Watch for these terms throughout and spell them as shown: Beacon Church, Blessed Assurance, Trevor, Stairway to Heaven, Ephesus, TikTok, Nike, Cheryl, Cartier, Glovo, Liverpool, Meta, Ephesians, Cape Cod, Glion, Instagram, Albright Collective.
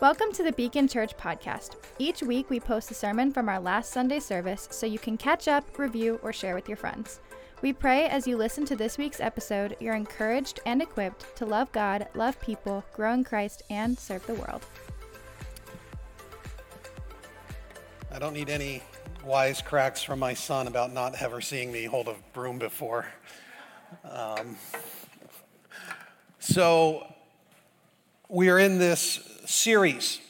Welcome to the Beacon Church podcast. Each week we post a sermon from our last Sunday service so you can catch up, review, or share with your friends. We pray as you listen to this week's episode, you're encouraged and equipped to love God, love people, grow in Christ, and serve the world. I don't need any wisecracks from my son about not ever seeing me hold a broom before. So we are in this series,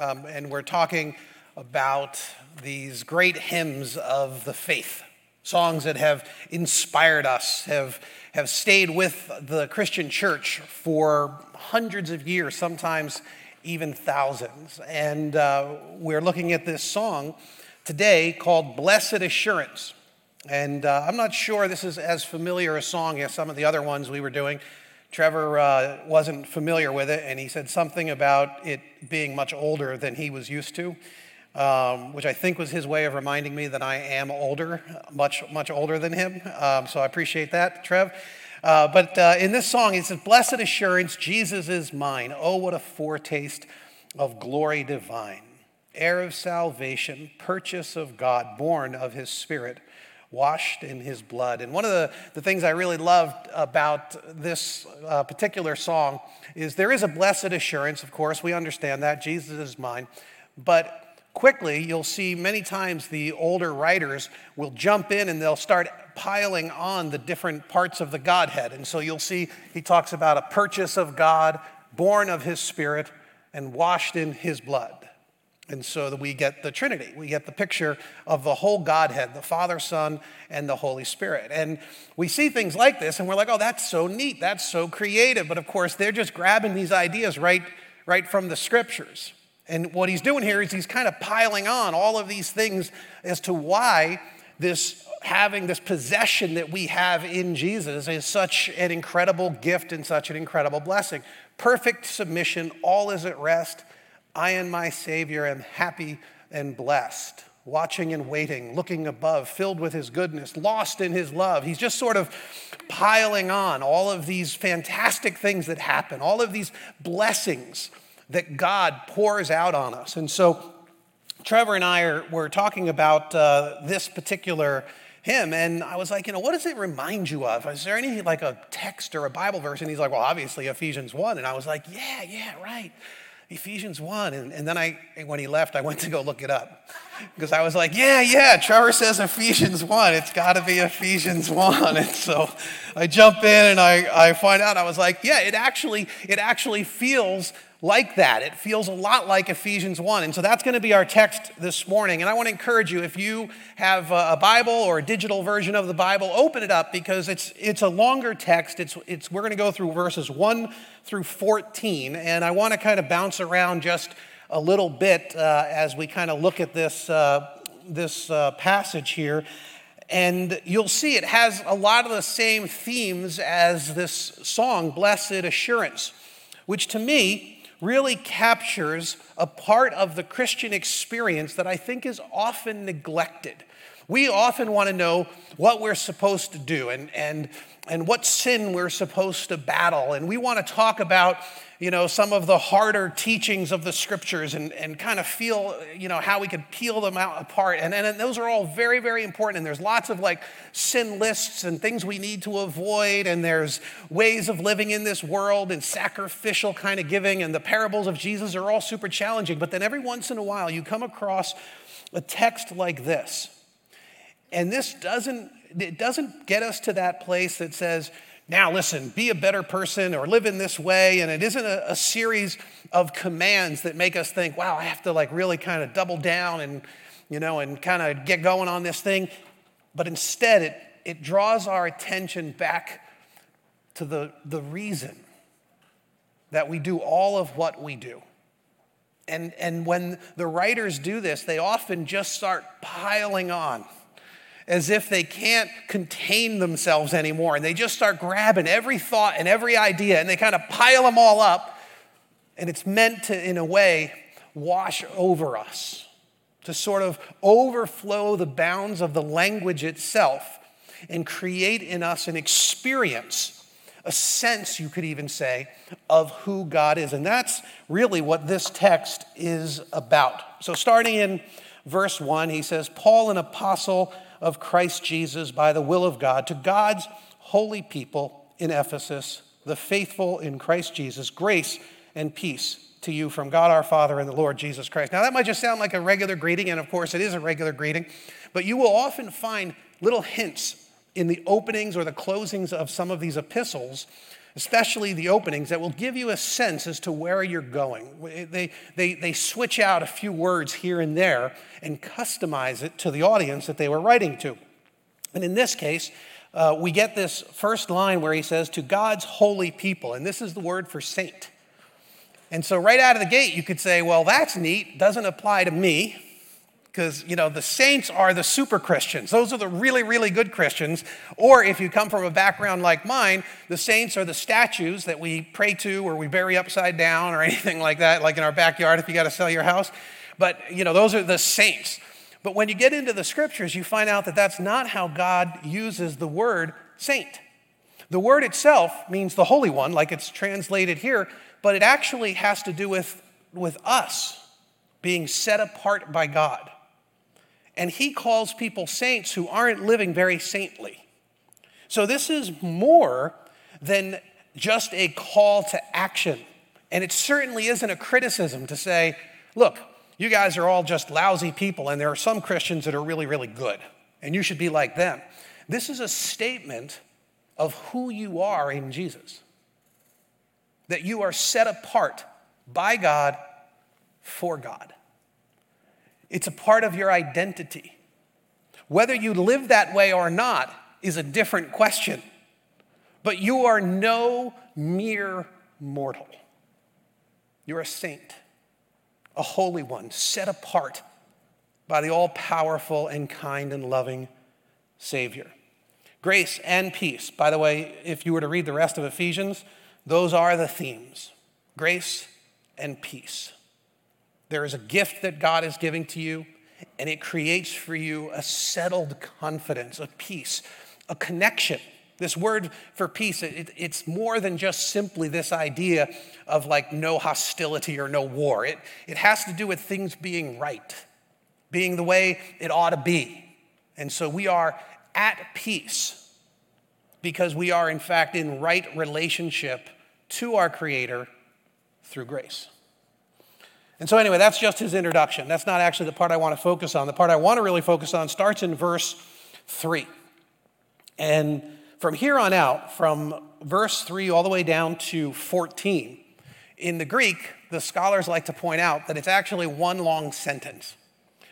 and we're talking about these great hymns of the faith, songs that have inspired us, have stayed with the Christian church for hundreds of years, sometimes even thousands. And we're looking at this song today called Blessed Assurance. And I'm not sure this is as familiar a song as some of the other ones we were doing. Trevor wasn't familiar with it, and he said something about it being much older than he was used to, which I think was his way of reminding me that I am older, much older than him. So I appreciate that, Trev. But in this song, it says, "Blessed assurance, Jesus is mine. Oh, what a foretaste of glory divine. Heir of salvation, purchase of God, born of his spirit, washed in his blood." And one of the things I really loved about this particular song is there is a blessed assurance, of course, we understand that, Jesus is mine. But quickly, you'll see many times the older writers will jump in and they'll start piling on the different parts of the Godhead. And so you'll see he talks about a purchase of God, born of his spirit, and washed in his blood. And so that we get the Trinity. We get the picture of the whole Godhead, the Father, Son, and the Holy Spirit. And we see things like this, and we're like, oh, that's so neat. That's so creative. But, of course, they're just grabbing these ideas right from the Scriptures. And what he's doing here is he's kind of piling on all of these things as to why this having this possession that we have in Jesus is such an incredible gift and such an incredible blessing. Perfect submission, all is at rest. I and my Savior am happy and blessed, watching and waiting, looking above, filled with his goodness, lost in his love. He's just sort of piling on all of these fantastic things that happen, all of these blessings that God pours out on us. And so Trevor and I were talking about this particular hymn, and I was like, what does it remind you of? Is there any, like, a text or a Bible verse? And he's like, well, obviously Ephesians 1. And I was like, yeah, right. Ephesians 1, and then when he left, I went to go look it up because I was like, yeah, Trevor says Ephesians 1. It's got to be Ephesians 1, and so I jump in and I find out. I was like, yeah, it actually feels like that. It feels a lot like Ephesians 1, and so that's going to be our text this morning, and I want to encourage you, if you have a Bible or a digital version of the Bible, open it up because it's a longer text. It's we're going to go through verses 1 through 14, and I want to kind of bounce around just a little bit as we kind of look at this passage here. And you'll see it has a lot of the same themes as this song, Blessed Assurance, which to me really captures a part of the Christian experience that I think is often neglected. We often want to know what we're supposed to do and what sin we're supposed to battle. And we want to talk about some of the harder teachings of the Scriptures and kind of feel, how we could peel them out apart. And those are all very, very important. And there's lots of, like, sin lists and things we need to avoid. And there's ways of living in this world and sacrificial kind of giving. And the parables of Jesus are all super challenging. But then every once in a while, you come across a text like this. And this doesn't get us to that place that says, now listen, be a better person or live in this way. And it isn't a series of commands that make us think, wow, I have to, like, really kind of double down and kind of get going on this thing. But instead, it draws our attention back to the reason that we do all of what we do. And when the writers do this, they often just start piling on, as if they can't contain themselves anymore. And they just start grabbing every thought and every idea, and they kind of pile them all up. And it's meant to, in a way, wash over us, to sort of overflow the bounds of the language itself and create in us an experience, a sense, you could even say, of who God is. And that's really what this text is about. So starting in verse 1, he says, Paul, an apostle of Christ Jesus by the will of God, to God's holy people in Ephesus, the faithful in Christ Jesus, grace and peace to you from God our Father and the Lord Jesus Christ. Now that might just sound like a regular greeting, and of course it is a regular greeting, but you will often find little hints in the openings or the closings of some of these epistles, especially the openings, that will give you a sense as to where you're going. They switch out a few words here and there and customize it to the audience that they were writing to. And in this case, we get this first line where he says, to God's holy people, and this is the word for saint. And so right out of the gate, you could say, well, that's neat, doesn't apply to me, because, you know, the saints are the super Christians. Those are the really, really good Christians. Or if you come from a background like mine, the saints are the statues that we pray to or we bury upside down or anything like that, like in our backyard if you got to sell your house. But, you know, those are the saints. But when you get into the scriptures, you find out that that's not how God uses the word saint. The word itself means the Holy One, like it's translated here, but it actually has to do with us being set apart by God. And he calls people saints who aren't living very saintly. So this is more than just a call to action. And it certainly isn't a criticism to say, look, you guys are all just lousy people, and there are some Christians that are really, really good, and you should be like them. This is a statement of who you are in Jesus, that you are set apart by God for God. It's a part of your identity. Whether you live that way or not is a different question, but you are no mere mortal. You're a saint, a holy one, set apart by the all-powerful and kind and loving Savior. Grace and peace. By the way, if you were to read the rest of Ephesians, those are the themes, grace and peace. There is a gift that God is giving to you, and it creates for you a settled confidence, a peace, a connection. This word for peace, it's more than just simply this idea of like no hostility or no war. It has to do with things being right, being the way it ought to be. And so we are at peace because we are, in fact, in right relationship to our Creator through grace. And so anyway, that's just his introduction. That's not actually the part I want to focus on. The part I want to really focus on starts in verse 3. And from here on out, from verse 3 all the way down to 14, in the Greek, the scholars like to point out that it's actually one long sentence,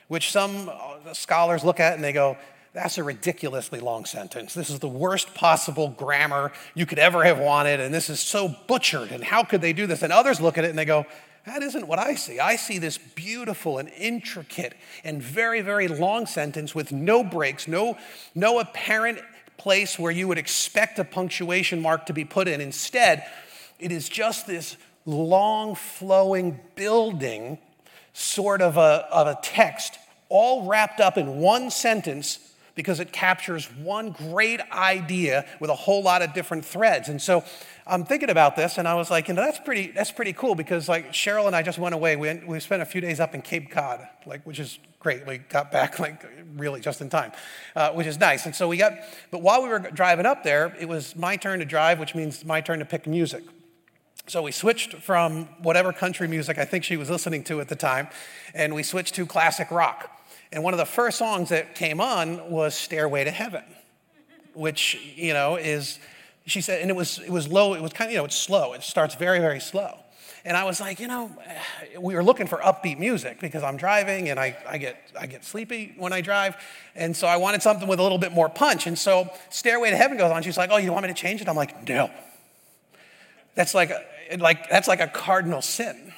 which some scholars look at and they go, that's a ridiculously long sentence. This is the worst possible grammar you could ever have wanted, and this is so butchered, and how could they do this? And others look at it and they go, that isn't what I see. I see this beautiful and intricate and very, very long sentence with no breaks, no apparent place where you would expect a punctuation mark to be put in. Instead, it is just this long, flowing, building sort of a text all wrapped up in one sentence, because it captures one great idea with a whole lot of different threads. And so I'm thinking about this, and I was like, you know, that's pretty cool, because like Cheryl and I just went away. We spent a few days up in Cape Cod, like, which is great. We got back like really just in time, which is nice. And so but while we were driving up there, it was my turn to drive, which means my turn to pick music. So we switched from whatever country music I think she was listening to at the time, and we switched to classic rock. And one of the first songs that came on was Stairway to Heaven, which, you know, is, she said, and it was low, it was kind of, you know, it's slow. It starts very, very slow. And I was like, you know, we were looking for upbeat music because I'm driving and I get sleepy when I drive. And so I wanted something with a little bit more punch. And so Stairway to Heaven goes on. She's like, oh, you want me to change it? I'm like, no. That's like a cardinal sin.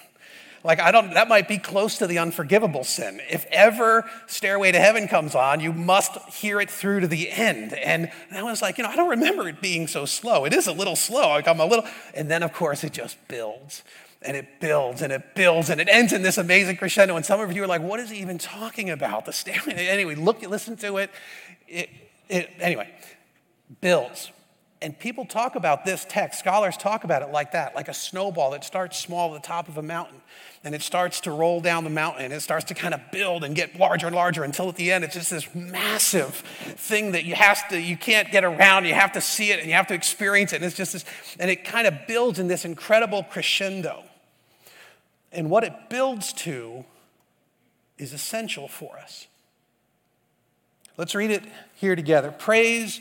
Like, that might be close to the unforgivable sin. If ever Stairway to Heaven comes on, you must hear it through to the end. And I was like, you know, I don't remember it being so slow. It is a little slow. Like, and then, of course, it just builds, and it builds, and it builds, and it ends in this amazing crescendo. And some of you are like, what is he even talking about? The Stairway, anyway, listen to it. It builds. And people talk about this text, scholars talk about it like that, like a snowball that starts small at the top of a mountain, and it starts to roll down the mountain, and it starts to kind of build and get larger and larger until at the end it's just this massive thing that you can't get around, you have to see it, and you have to experience it, and it's just this, and it kind of builds in this incredible crescendo. And what it builds to is essential for us. Let's read it here together. Praise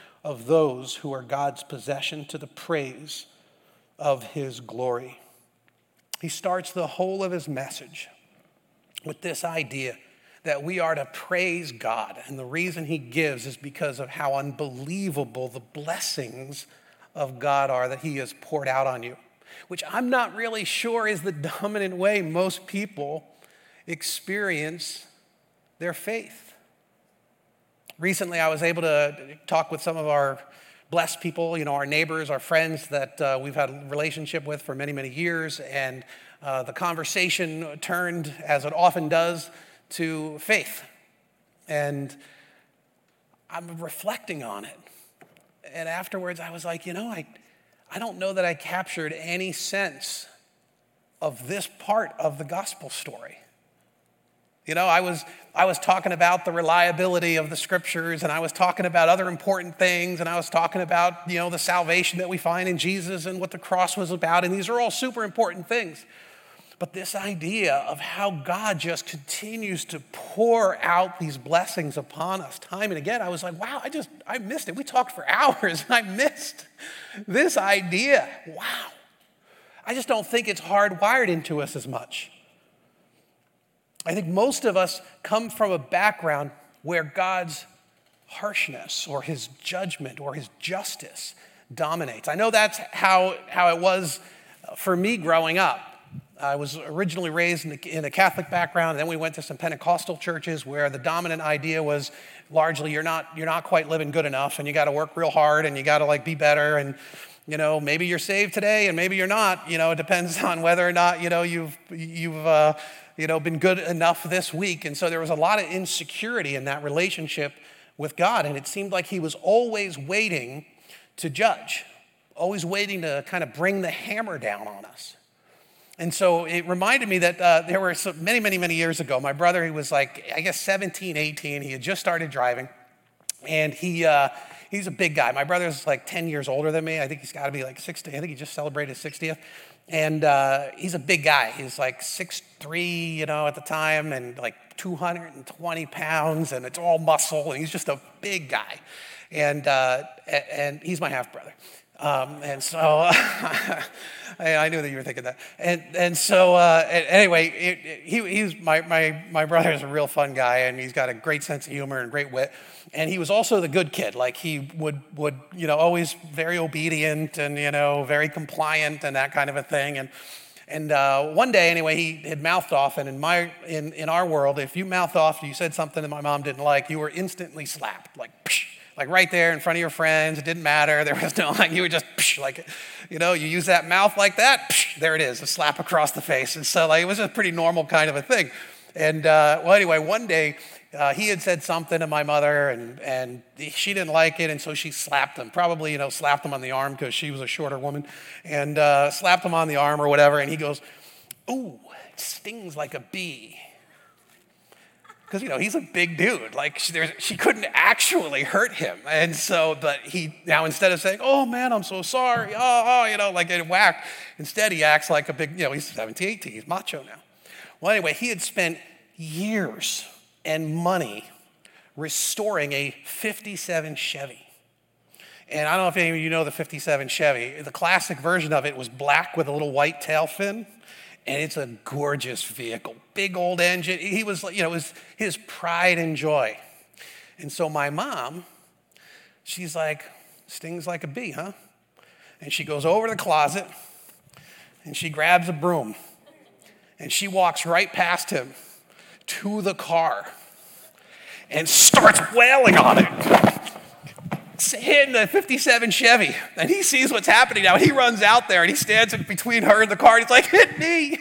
of those who are God's possession, to the praise of his glory. He starts the whole of his message with this idea that we are to praise God. And the reason he gives is because of how unbelievable the blessings of God are that he has poured out on you, which I'm not really sure is the dominant way most people experience their faith. Recently, I was able to talk with some of our blessed people, our neighbors, our friends that we've had a relationship with for many, many years. And the conversation turned, as it often does, to faith. And I'm reflecting on it. And afterwards, I was like, I don't know that I captured any sense of this part of the gospel story. I was talking about the reliability of the scriptures, and I was talking about other important things, and I was talking about, the salvation that we find in Jesus and what the cross was about, and these are all super important things. But this idea of how God just continues to pour out these blessings upon us time and again, I was like, wow, I missed it. We talked for hours, and I missed this idea. Wow. I just don't think it's hardwired into us as much. I think most of us come from a background where God's harshness or his judgment or his justice dominates. I know that's how it was for me growing up. I was originally raised in a Catholic background, and then we went to some Pentecostal churches where the dominant idea was largely you're not quite living good enough, and you got to work real hard, and you got to be better, and maybe you're saved today and maybe you're not. It depends on whether or not you've been good enough this week. And so there was a lot of insecurity in that relationship with God. And it seemed like he was always waiting to judge, always waiting to kind of bring the hammer down on us. And so it reminded me that there were many, many, many years ago, my brother, he was 17, 18. He had just started driving. And he's a big guy. My brother's 10 years older than me. I think he's got to be 60. I think he just celebrated his 60th. And he's a big guy. He's 6'3", at the time, and 220 pounds, and it's all muscle, and he's just a big guy. And he's my half-brother. And so I knew that you were thinking that. And so anyway, he's my brother is a real fun guy, and he's got a great sense of humor and great wit. And he was also the good kid. He would always very obedient and, very compliant and that kind of a thing. And one day, anyway, he had mouthed off. And in our world, if you mouthed off, you said something that my mom didn't like, you were instantly slapped, psh. Right there in front of your friends, it didn't matter. There was no, you were just, you use that mouth like that, there it is, a slap across the face. And so it was a pretty normal kind of a thing. And one day He had said something to my mother, and she didn't like it, and so she slapped him. Probably, slapped him on the arm because she was a shorter woman, and slapped him on the arm or whatever, and he goes, "Ooh, it stings like a bee." Because, he's a big dude. Like, she couldn't actually hurt him. And so, but he, now instead of saying, "Oh, man, I'm so sorry, like it whacked," instead he acts like a big, he's 17, 18, he's macho now. Well, anyway, he had spent years and money restoring a 57 Chevy. And I don't know if any of you know the 57 Chevy. The classic version of it was black with a little white tail fin. And it's a gorgeous vehicle, big old engine. He was, it was his pride and joy. And so my mom, she's like, "Stings like a bee, huh?" And she goes over to the closet and she grabs a broom and she walks right past him to the car and starts wailing on it. Hitting the 57 Chevy, and he sees what's happening now. He runs out there and he stands between her and the car, and he's like, hit me,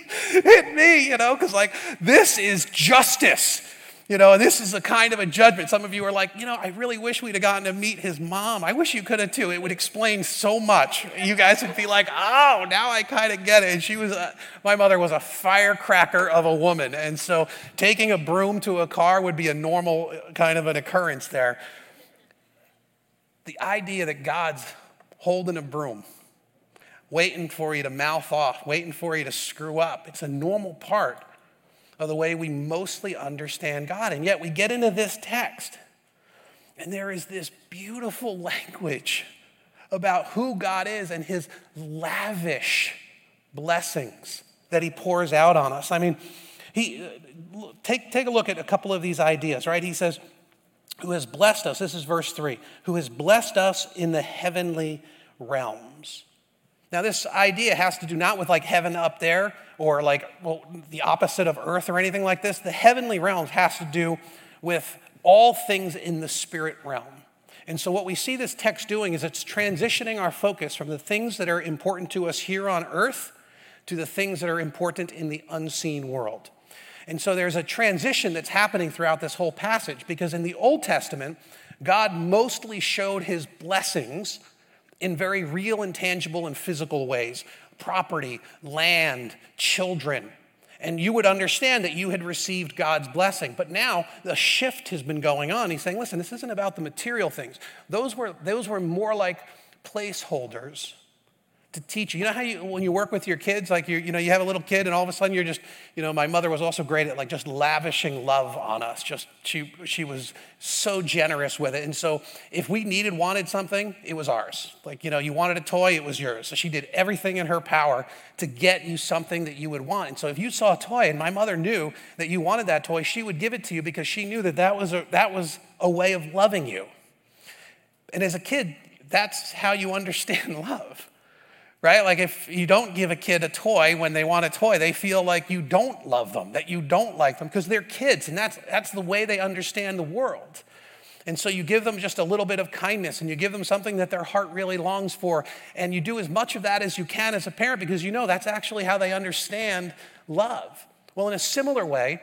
because this is justice, and this is a kind of a judgment. Some of you are like, I really wish we'd have gotten to meet his mom. I wish you could have too. It would explain so much. You guys would be like, oh, now I kind of get it. And she was, my mother was a firecracker of a woman, and so taking a broom to a car would be a normal kind of an occurrence there. The idea that God's holding a broom, waiting for you to mouth off, waiting for you to screw up. It's a normal part of the way we mostly understand God. And yet we get into this text, and there is this beautiful language about who God is and his lavish blessings that he pours out on us. I mean, take a look at a couple of these ideas, right? He says, who has blessed us, this is verse 3, who has blessed us in the heavenly realms. Now this idea has to do not with heaven up there or the opposite of earth or anything like this. The heavenly realms has to do with all things in the spirit realm. And so what we see this text doing is it's transitioning our focus from the things that are important to us here on earth to the things that are important in the unseen world. And so there's a transition that's happening throughout this whole passage, because in the Old Testament, God mostly showed his blessings in very real and tangible and physical ways: property, land, children. And you would understand that you had received God's blessing. But now the shift has been going on. He's saying, listen, this isn't about the material things. Those were more like placeholders to teach you. You know how when you work with your kids, you have a little kid and all of a sudden you're just, my mother was also great at just lavishing love on us. She was so generous with it. And so if we wanted something, it was ours. You wanted a toy, it was yours. So she did everything in her power to get you something that you would want. And so if you saw a toy and my mother knew that you wanted that toy, she would give it to you because she knew that was a way of loving you. And as a kid, that's how you understand love. Right? If you don't give a kid a toy when they want a toy, they feel like you don't love them, that you don't like them, because they're kids, and that's the way they understand the world. And so you give them just a little bit of kindness, and you give them something that their heart really longs for, and you do as much of that as you can as a parent, because that's actually how they understand love. Well, in a similar way,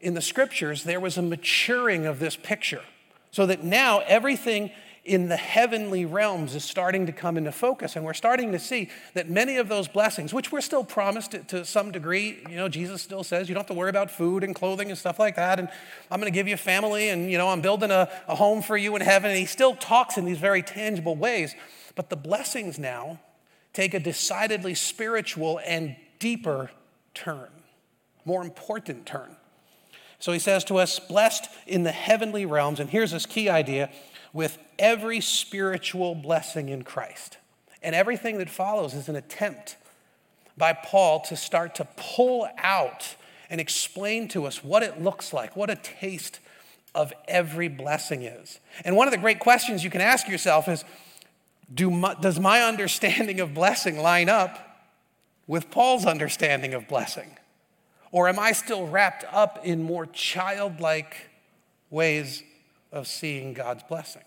in the scriptures, there was a maturing of this picture, so that now everything in the heavenly realms is starting to come into focus. And we're starting to see that many of those blessings, which we're still promised to some degree, Jesus still says, you don't have to worry about food and clothing and stuff like that. And I'm going to give you a family and, I'm building a home for you in heaven. And he still talks in these very tangible ways. But the blessings now take a decidedly spiritual and deeper turn, more important turn. So he says to us, blessed in the heavenly realms. And here's this key idea: with every spiritual blessing in Christ. And everything that follows is an attempt by Paul to start to pull out and explain to us what it looks like, what a taste of every blessing is. And one of the great questions you can ask yourself is, does my understanding of blessing line up with Paul's understanding of blessing? Or am I still wrapped up in more childlike ways of seeing God's blessing,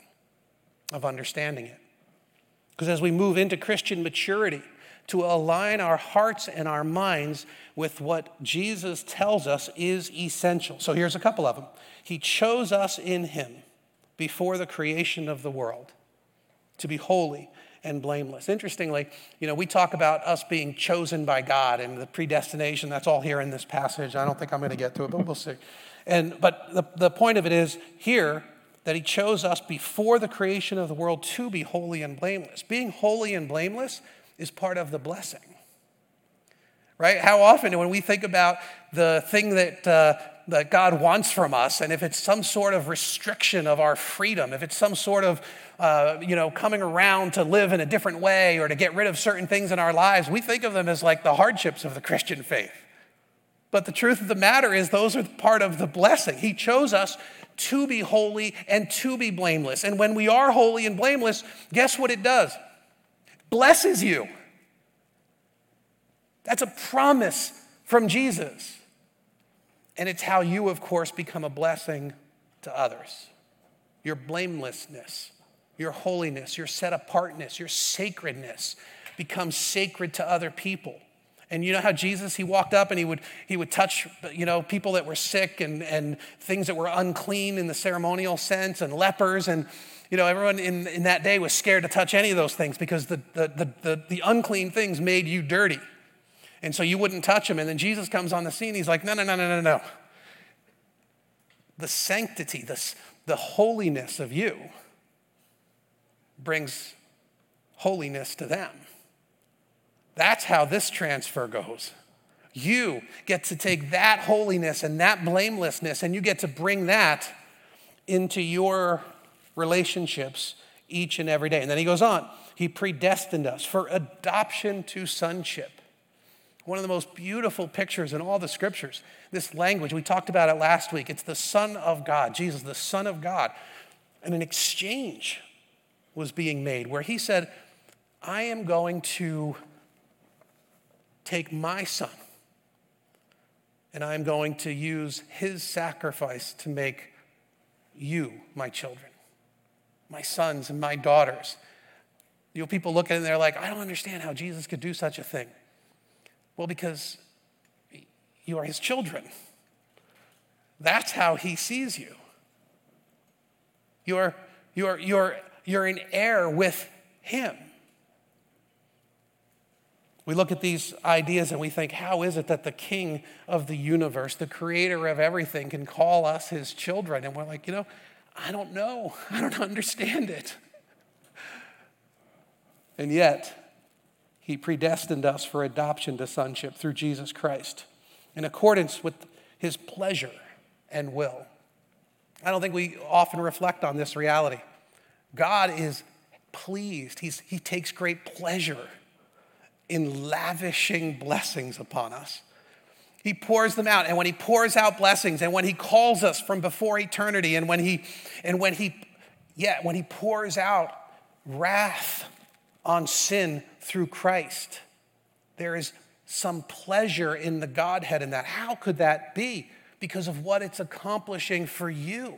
of understanding it? Because as we move into Christian maturity, to align our hearts and our minds with what Jesus tells us is essential. So here's a couple of them. He chose us in him before the creation of the world to be holy and blameless. Interestingly, we talk about us being chosen by God and the predestination. That's all here in this passage. I don't think I'm going to get to it, but we'll see. But the point of it is here that he chose us before the creation of the world to be holy and blameless. Being holy and blameless is part of the blessing, right? How often when we think about the thing that God wants from us, and if it's some sort of restriction of our freedom, if it's some sort of, coming around to live in a different way or to get rid of certain things in our lives, we think of them as like the hardships of the Christian faith. But the truth of the matter is those are part of the blessing. He chose us to be holy and to be blameless. And when we are holy and blameless, guess what it does? It blesses you. That's a promise from Jesus. And it's how you, of course, become a blessing to others. Your blamelessness, your holiness, your set-apartness, your sacredness becomes sacred to other people. And you know how Jesus, he walked up and he would touch, people that were sick and things that were unclean in the ceremonial sense and lepers. And, everyone in that day was scared to touch any of those things because the unclean things made you dirty. And so you wouldn't touch him. And then Jesus comes on the scene. He's like, no. The sanctity, the holiness of you brings holiness to them. That's how this transfer goes. You get to take that holiness and that blamelessness, and you get to bring that into your relationships each and every day. And then he goes on. He predestined us for adoption to sonship. One of the most beautiful pictures in all the scriptures. This language, we talked about it last week. It's the Son of God, Jesus, the Son of God. And an exchange was being made where he said, I am going to take my son and I'm going to use his sacrifice to make you my children, my sons and my daughters. People look at it and they're like, I don't understand how Jesus could do such a thing. Well, because you are his children. That's how he sees you. You're an heir with him. We look at these ideas and we think, how is it that the king of the universe, the creator of everything, can call us his children? And we're like, I don't know. I don't understand it. And yet, he predestined us for adoption to sonship through Jesus Christ in accordance with his pleasure and will. I don't think we often reflect on this reality. God is pleased. He takes great pleasure in lavishing blessings upon us. He pours them out, and when he pours out blessings, and when he calls us from before eternity, and when he pours out wrath on sin through Christ, there is some pleasure in the Godhead in that. How could that be? Because of what it's accomplishing for you.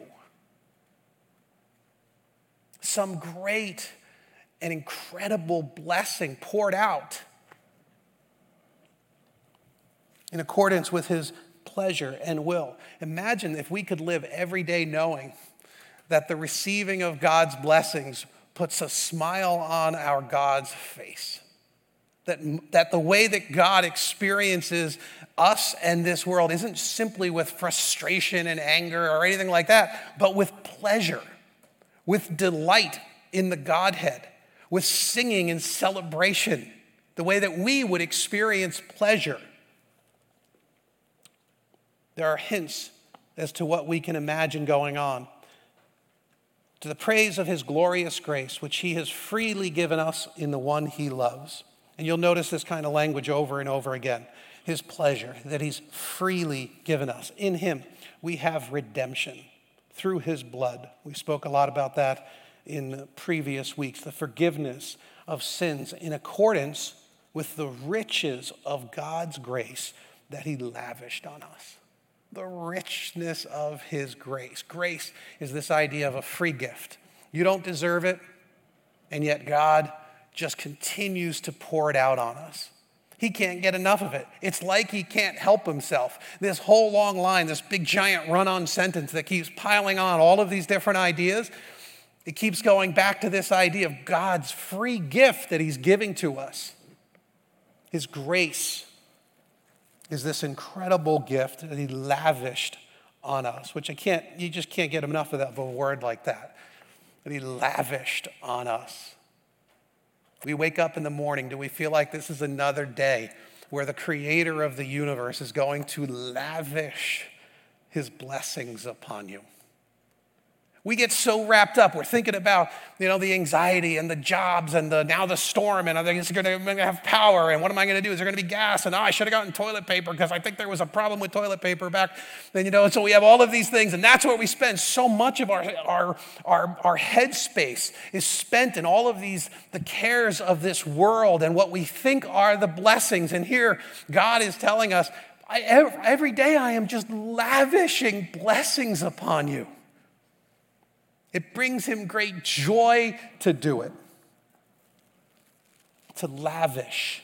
Some great and incredible blessing poured out in accordance with his pleasure and will. Imagine if we could live every day knowing that the receiving of God's blessings puts a smile on our God's face. That the way that God experiences us and this world isn't simply with frustration and anger or anything like that, but with pleasure, with delight in the Godhead, with singing and celebration, the way that we would experience pleasure. There are hints as to what we can imagine going on. To the praise of his glorious grace, which he has freely given us in the one he loves. And you'll notice this kind of language over and over again. His pleasure that he's freely given us. In him, we have redemption through his blood. We spoke a lot about that in previous weeks. The forgiveness of sins in accordance with the riches of God's grace that he lavished on us. The richness of his grace. Grace is this idea of a free gift. You don't deserve it, and yet God just continues to pour it out on us. He can't get enough of it. It's like he can't help himself. This whole long line, this big giant run-on sentence that keeps piling on all of these different ideas, it keeps going back to this idea of God's free gift that he's giving to us. His grace is this incredible gift that he lavished on us, which you just can't get enough of a word like that. That he lavished on us. We wake up in the morning, do we feel like this is another day where the creator of the universe is going to lavish his blessings upon you? We get so wrapped up. We're thinking about, the anxiety and the jobs and now the storm, and am I gonna have power, and what am I gonna do? Is there gonna be gas? And I should have gotten toilet paper because I think there was a problem with toilet paper back then, so we have all of these things, and that's where we spend so much of our headspace is spent in all of the cares of this world and what we think are the blessings. And here God is telling us, every day I am just lavishing blessings upon you. It brings him great joy to do it, to lavish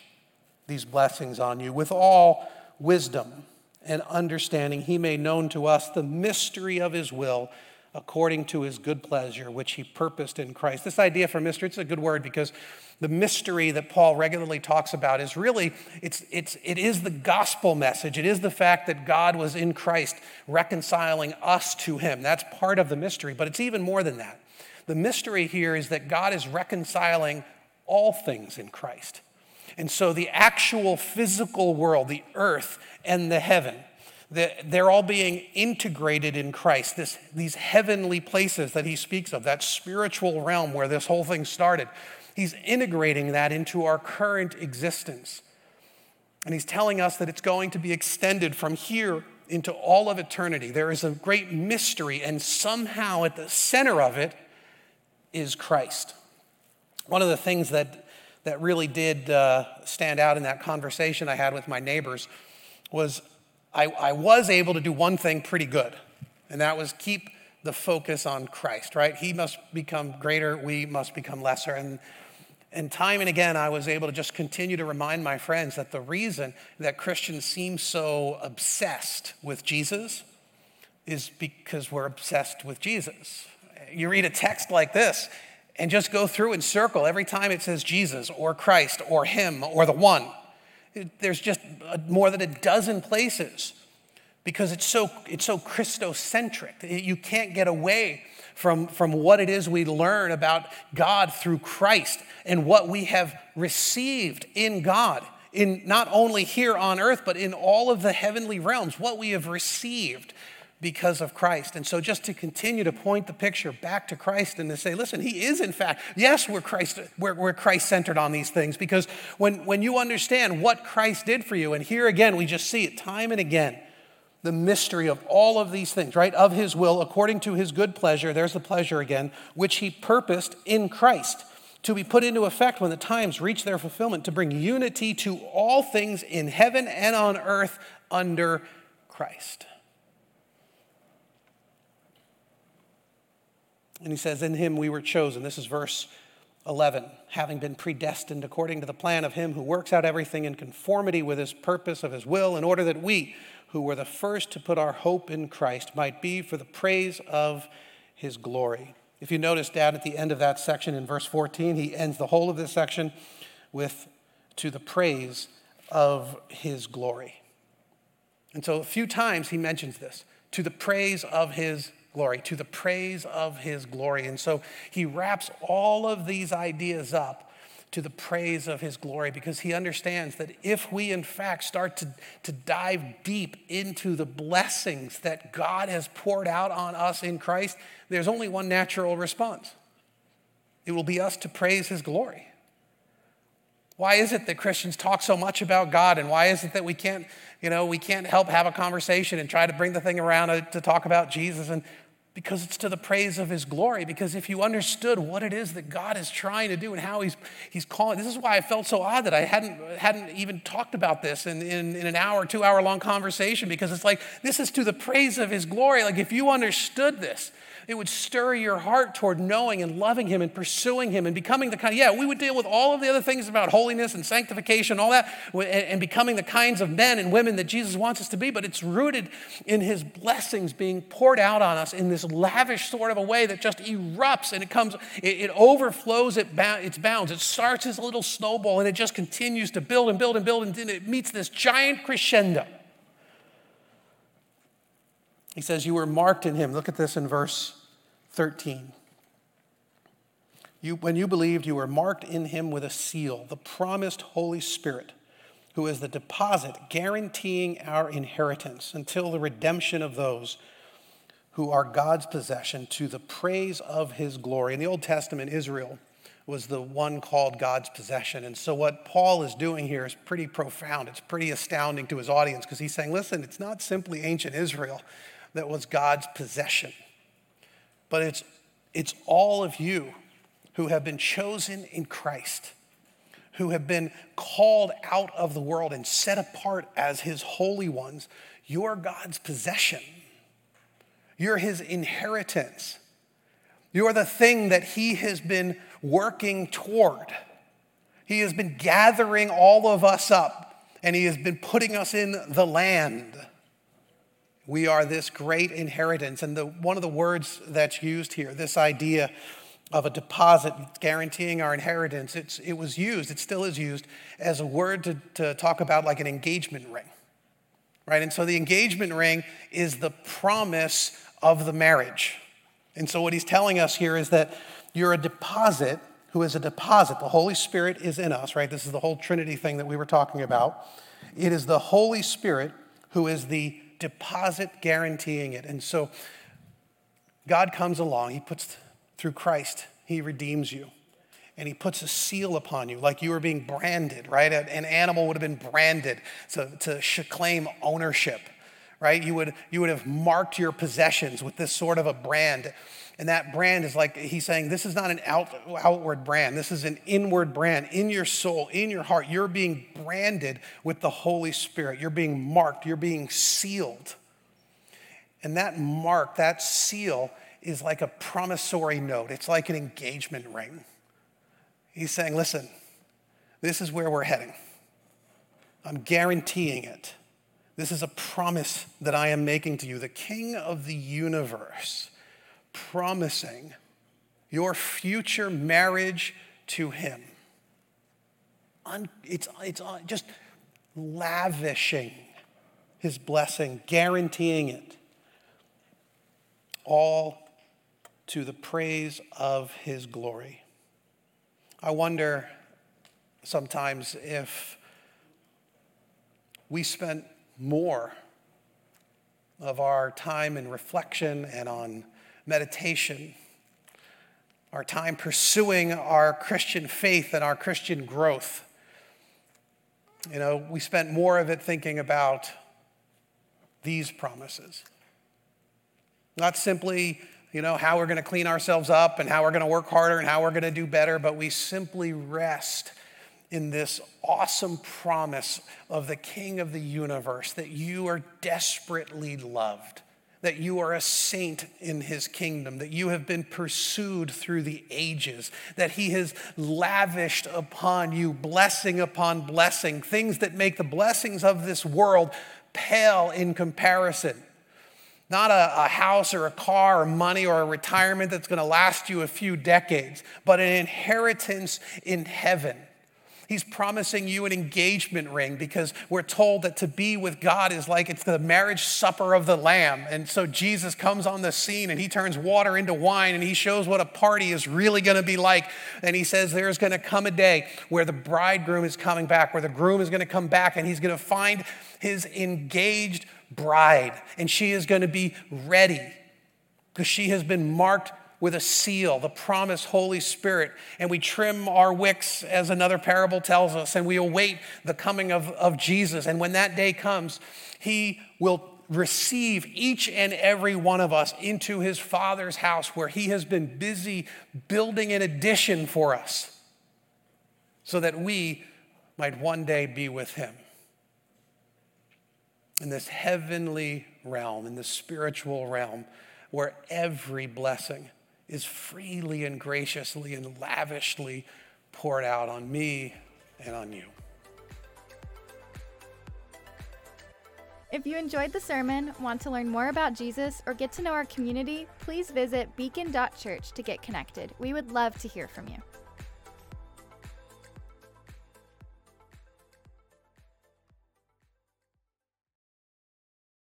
these blessings on you with all wisdom and understanding. He made known to us the mystery of his will according to his good pleasure, which he purposed in Christ. This idea for mystery, it's a good word, because the mystery that Paul regularly talks about is really, it is the gospel message. It is the fact that God was in Christ reconciling us to him. That's part of the mystery, but it's even more than that. The mystery here is that God is reconciling all things in Christ. And so the actual physical world, the earth and the heaven, they're all being integrated in Christ, these heavenly places that he speaks of, that spiritual realm where this whole thing started. He's integrating that into our current existence. And he's telling us that it's going to be extended from here into all of eternity. There is a great mystery, and somehow at the center of it is Christ. One of the things that really did stand out in that conversation I had with my neighbors was I was able to do one thing pretty good, and that was keep the focus on Christ, right? He must become greater, we must become lesser. And time and again, I was able to just continue to remind my friends that the reason that Christians seem so obsessed with Jesus is because we're obsessed with Jesus. You read a text like this and just go through and circle every time it says Jesus or Christ or him or the one. There's just more than a dozen places because it's so Christocentric. You can't get away from what it is we learn about God through Christ and what we have received in God, in not only here on earth, but in all of the heavenly realms, what we have received because of Christ. And so just to continue to point the picture back to Christ and to say, listen, he is in fact, yes, we're Christ-centered on these things, because when you understand what Christ did for you, and here again, we just see it time and again, the mystery of all of these things, right? Of his will, according to his good pleasure, there's the pleasure again, which he purposed in Christ to be put into effect when the times reach their fulfillment, to bring unity to all things in heaven and on earth under Christ. And he says, in him we were chosen. This is verse 11. Having been predestined according to the plan of him who works out everything in conformity with his purpose of his will, in order that we, who were the first to put our hope in Christ, might be for the praise of his glory. If you notice down at the end of that section in verse 14, he ends the whole of this section with, to the praise of his glory. And so a few times he mentions this, to the praise of his glory, to the praise of his glory. And so he wraps all of these ideas up to the praise of his glory, because he understands that if we in fact start to dive deep into the blessings that God has poured out on us in Christ, there's only one natural response. It will be us to praise his glory. Why is it that Christians talk so much about God, and why is it that we can't, we can't help have a conversation and try to bring the thing around to talk about Jesus? And because it's to the praise of his glory. Because if you understood what it is that God is trying to do and how he's calling, this is why I felt so odd that I hadn't even talked about this in an hour, 2-hour long conversation, because it's like, this is to the praise of his glory. Like, if you understood this, it would stir your heart toward knowing and loving him and pursuing him and becoming the kind of, we would deal with all of the other things about holiness and sanctification, all that, and becoming the kinds of men and women that Jesus wants us to be, but it's rooted in his blessings being poured out on us in this lavish sort of a way that just erupts and it overflows its bounds. It starts as a little snowball and it just continues to build and build and build, and then it meets this giant crescendo. He says, you were marked in him. Look at this in verse 13. When you believed, you were marked in him with a seal, the promised Holy Spirit, who is the deposit guaranteeing our inheritance until the redemption of those who are God's possession to the praise of his glory. In the Old Testament, Israel was the one called God's possession. And so what Paul is doing here is pretty profound. It's pretty astounding to his audience because he's saying, listen, it's not simply ancient Israel that was God's possession, but it's all of you who have been chosen in Christ, who have been called out of the world and set apart as his holy ones. You're God's possession. You're his inheritance. You're the thing that he has been working toward. He has been gathering all of us up, and he has been putting us in the land. We are this great inheritance. And one of the words that's used here, this idea of a deposit guaranteeing our inheritance, it still is used as a word to talk about like an engagement ring, right? And so the engagement ring is the promise of the marriage. And so what he's telling us here is that you're a deposit who is a deposit. The Holy Spirit is in us, right? This is the whole Trinity thing that we were talking about. It is the Holy Spirit who is the deposit guaranteeing it. And so God comes along. Through Christ, he redeems you. And he puts a seal upon you, like you were being branded, right? An animal would have been branded to claim ownership, right? You would have marked your possessions with this sort of a brand. And that brand is like, he's saying, this is not an outward brand. This is an inward brand in your soul, in your heart. You're being branded with the Holy Spirit. You're being marked. You're being sealed. And that mark, that seal, is like a promissory note. It's like an engagement ring. He's saying, listen, this is where we're heading. I'm guaranteeing it. This is a promise that I am making to you. The King of the universe promising your future marriage to him. It's just lavishing his blessing, guaranteeing it, all to the praise of his glory. I wonder sometimes if we spent more of our time in reflection and on meditation, our time pursuing our Christian faith and our Christian growth. You know, we spent more of it thinking about these promises. Not simply, how we're going to clean ourselves up and how we're going to work harder and how we're going to do better, but we simply rest in this awesome promise of the King of the universe that you are desperately loved, that you are a saint in his kingdom, that you have been pursued through the ages, that he has lavished upon you blessing upon blessing, things that make the blessings of this world pale in comparison. Not a house or a car or money or a retirement that's going to last you a few decades, but an inheritance in heaven. He's promising you an engagement ring because we're told that to be with God is like it's the marriage supper of the Lamb. And so Jesus comes on the scene and he turns water into wine and he shows what a party is really going to be like. And he says there's going to come a day where the bridegroom is coming back, where the groom is going to come back, and he's going to find his engaged bride. And she is going to be ready because she has been marked with a seal, the promised Holy Spirit, and we trim our wicks, as another parable tells us, and we await the coming of Jesus. And when that day comes, he will receive each and every one of us into his Father's house, where he has been busy building an addition for us so that we might one day be with him in this heavenly realm, in this spiritual realm, where every blessing is freely and graciously and lavishly poured out on me and on you. If you enjoyed the sermon, want to learn more about Jesus, or get to know our community, please visit beacon.church to get connected. We would love to hear from you.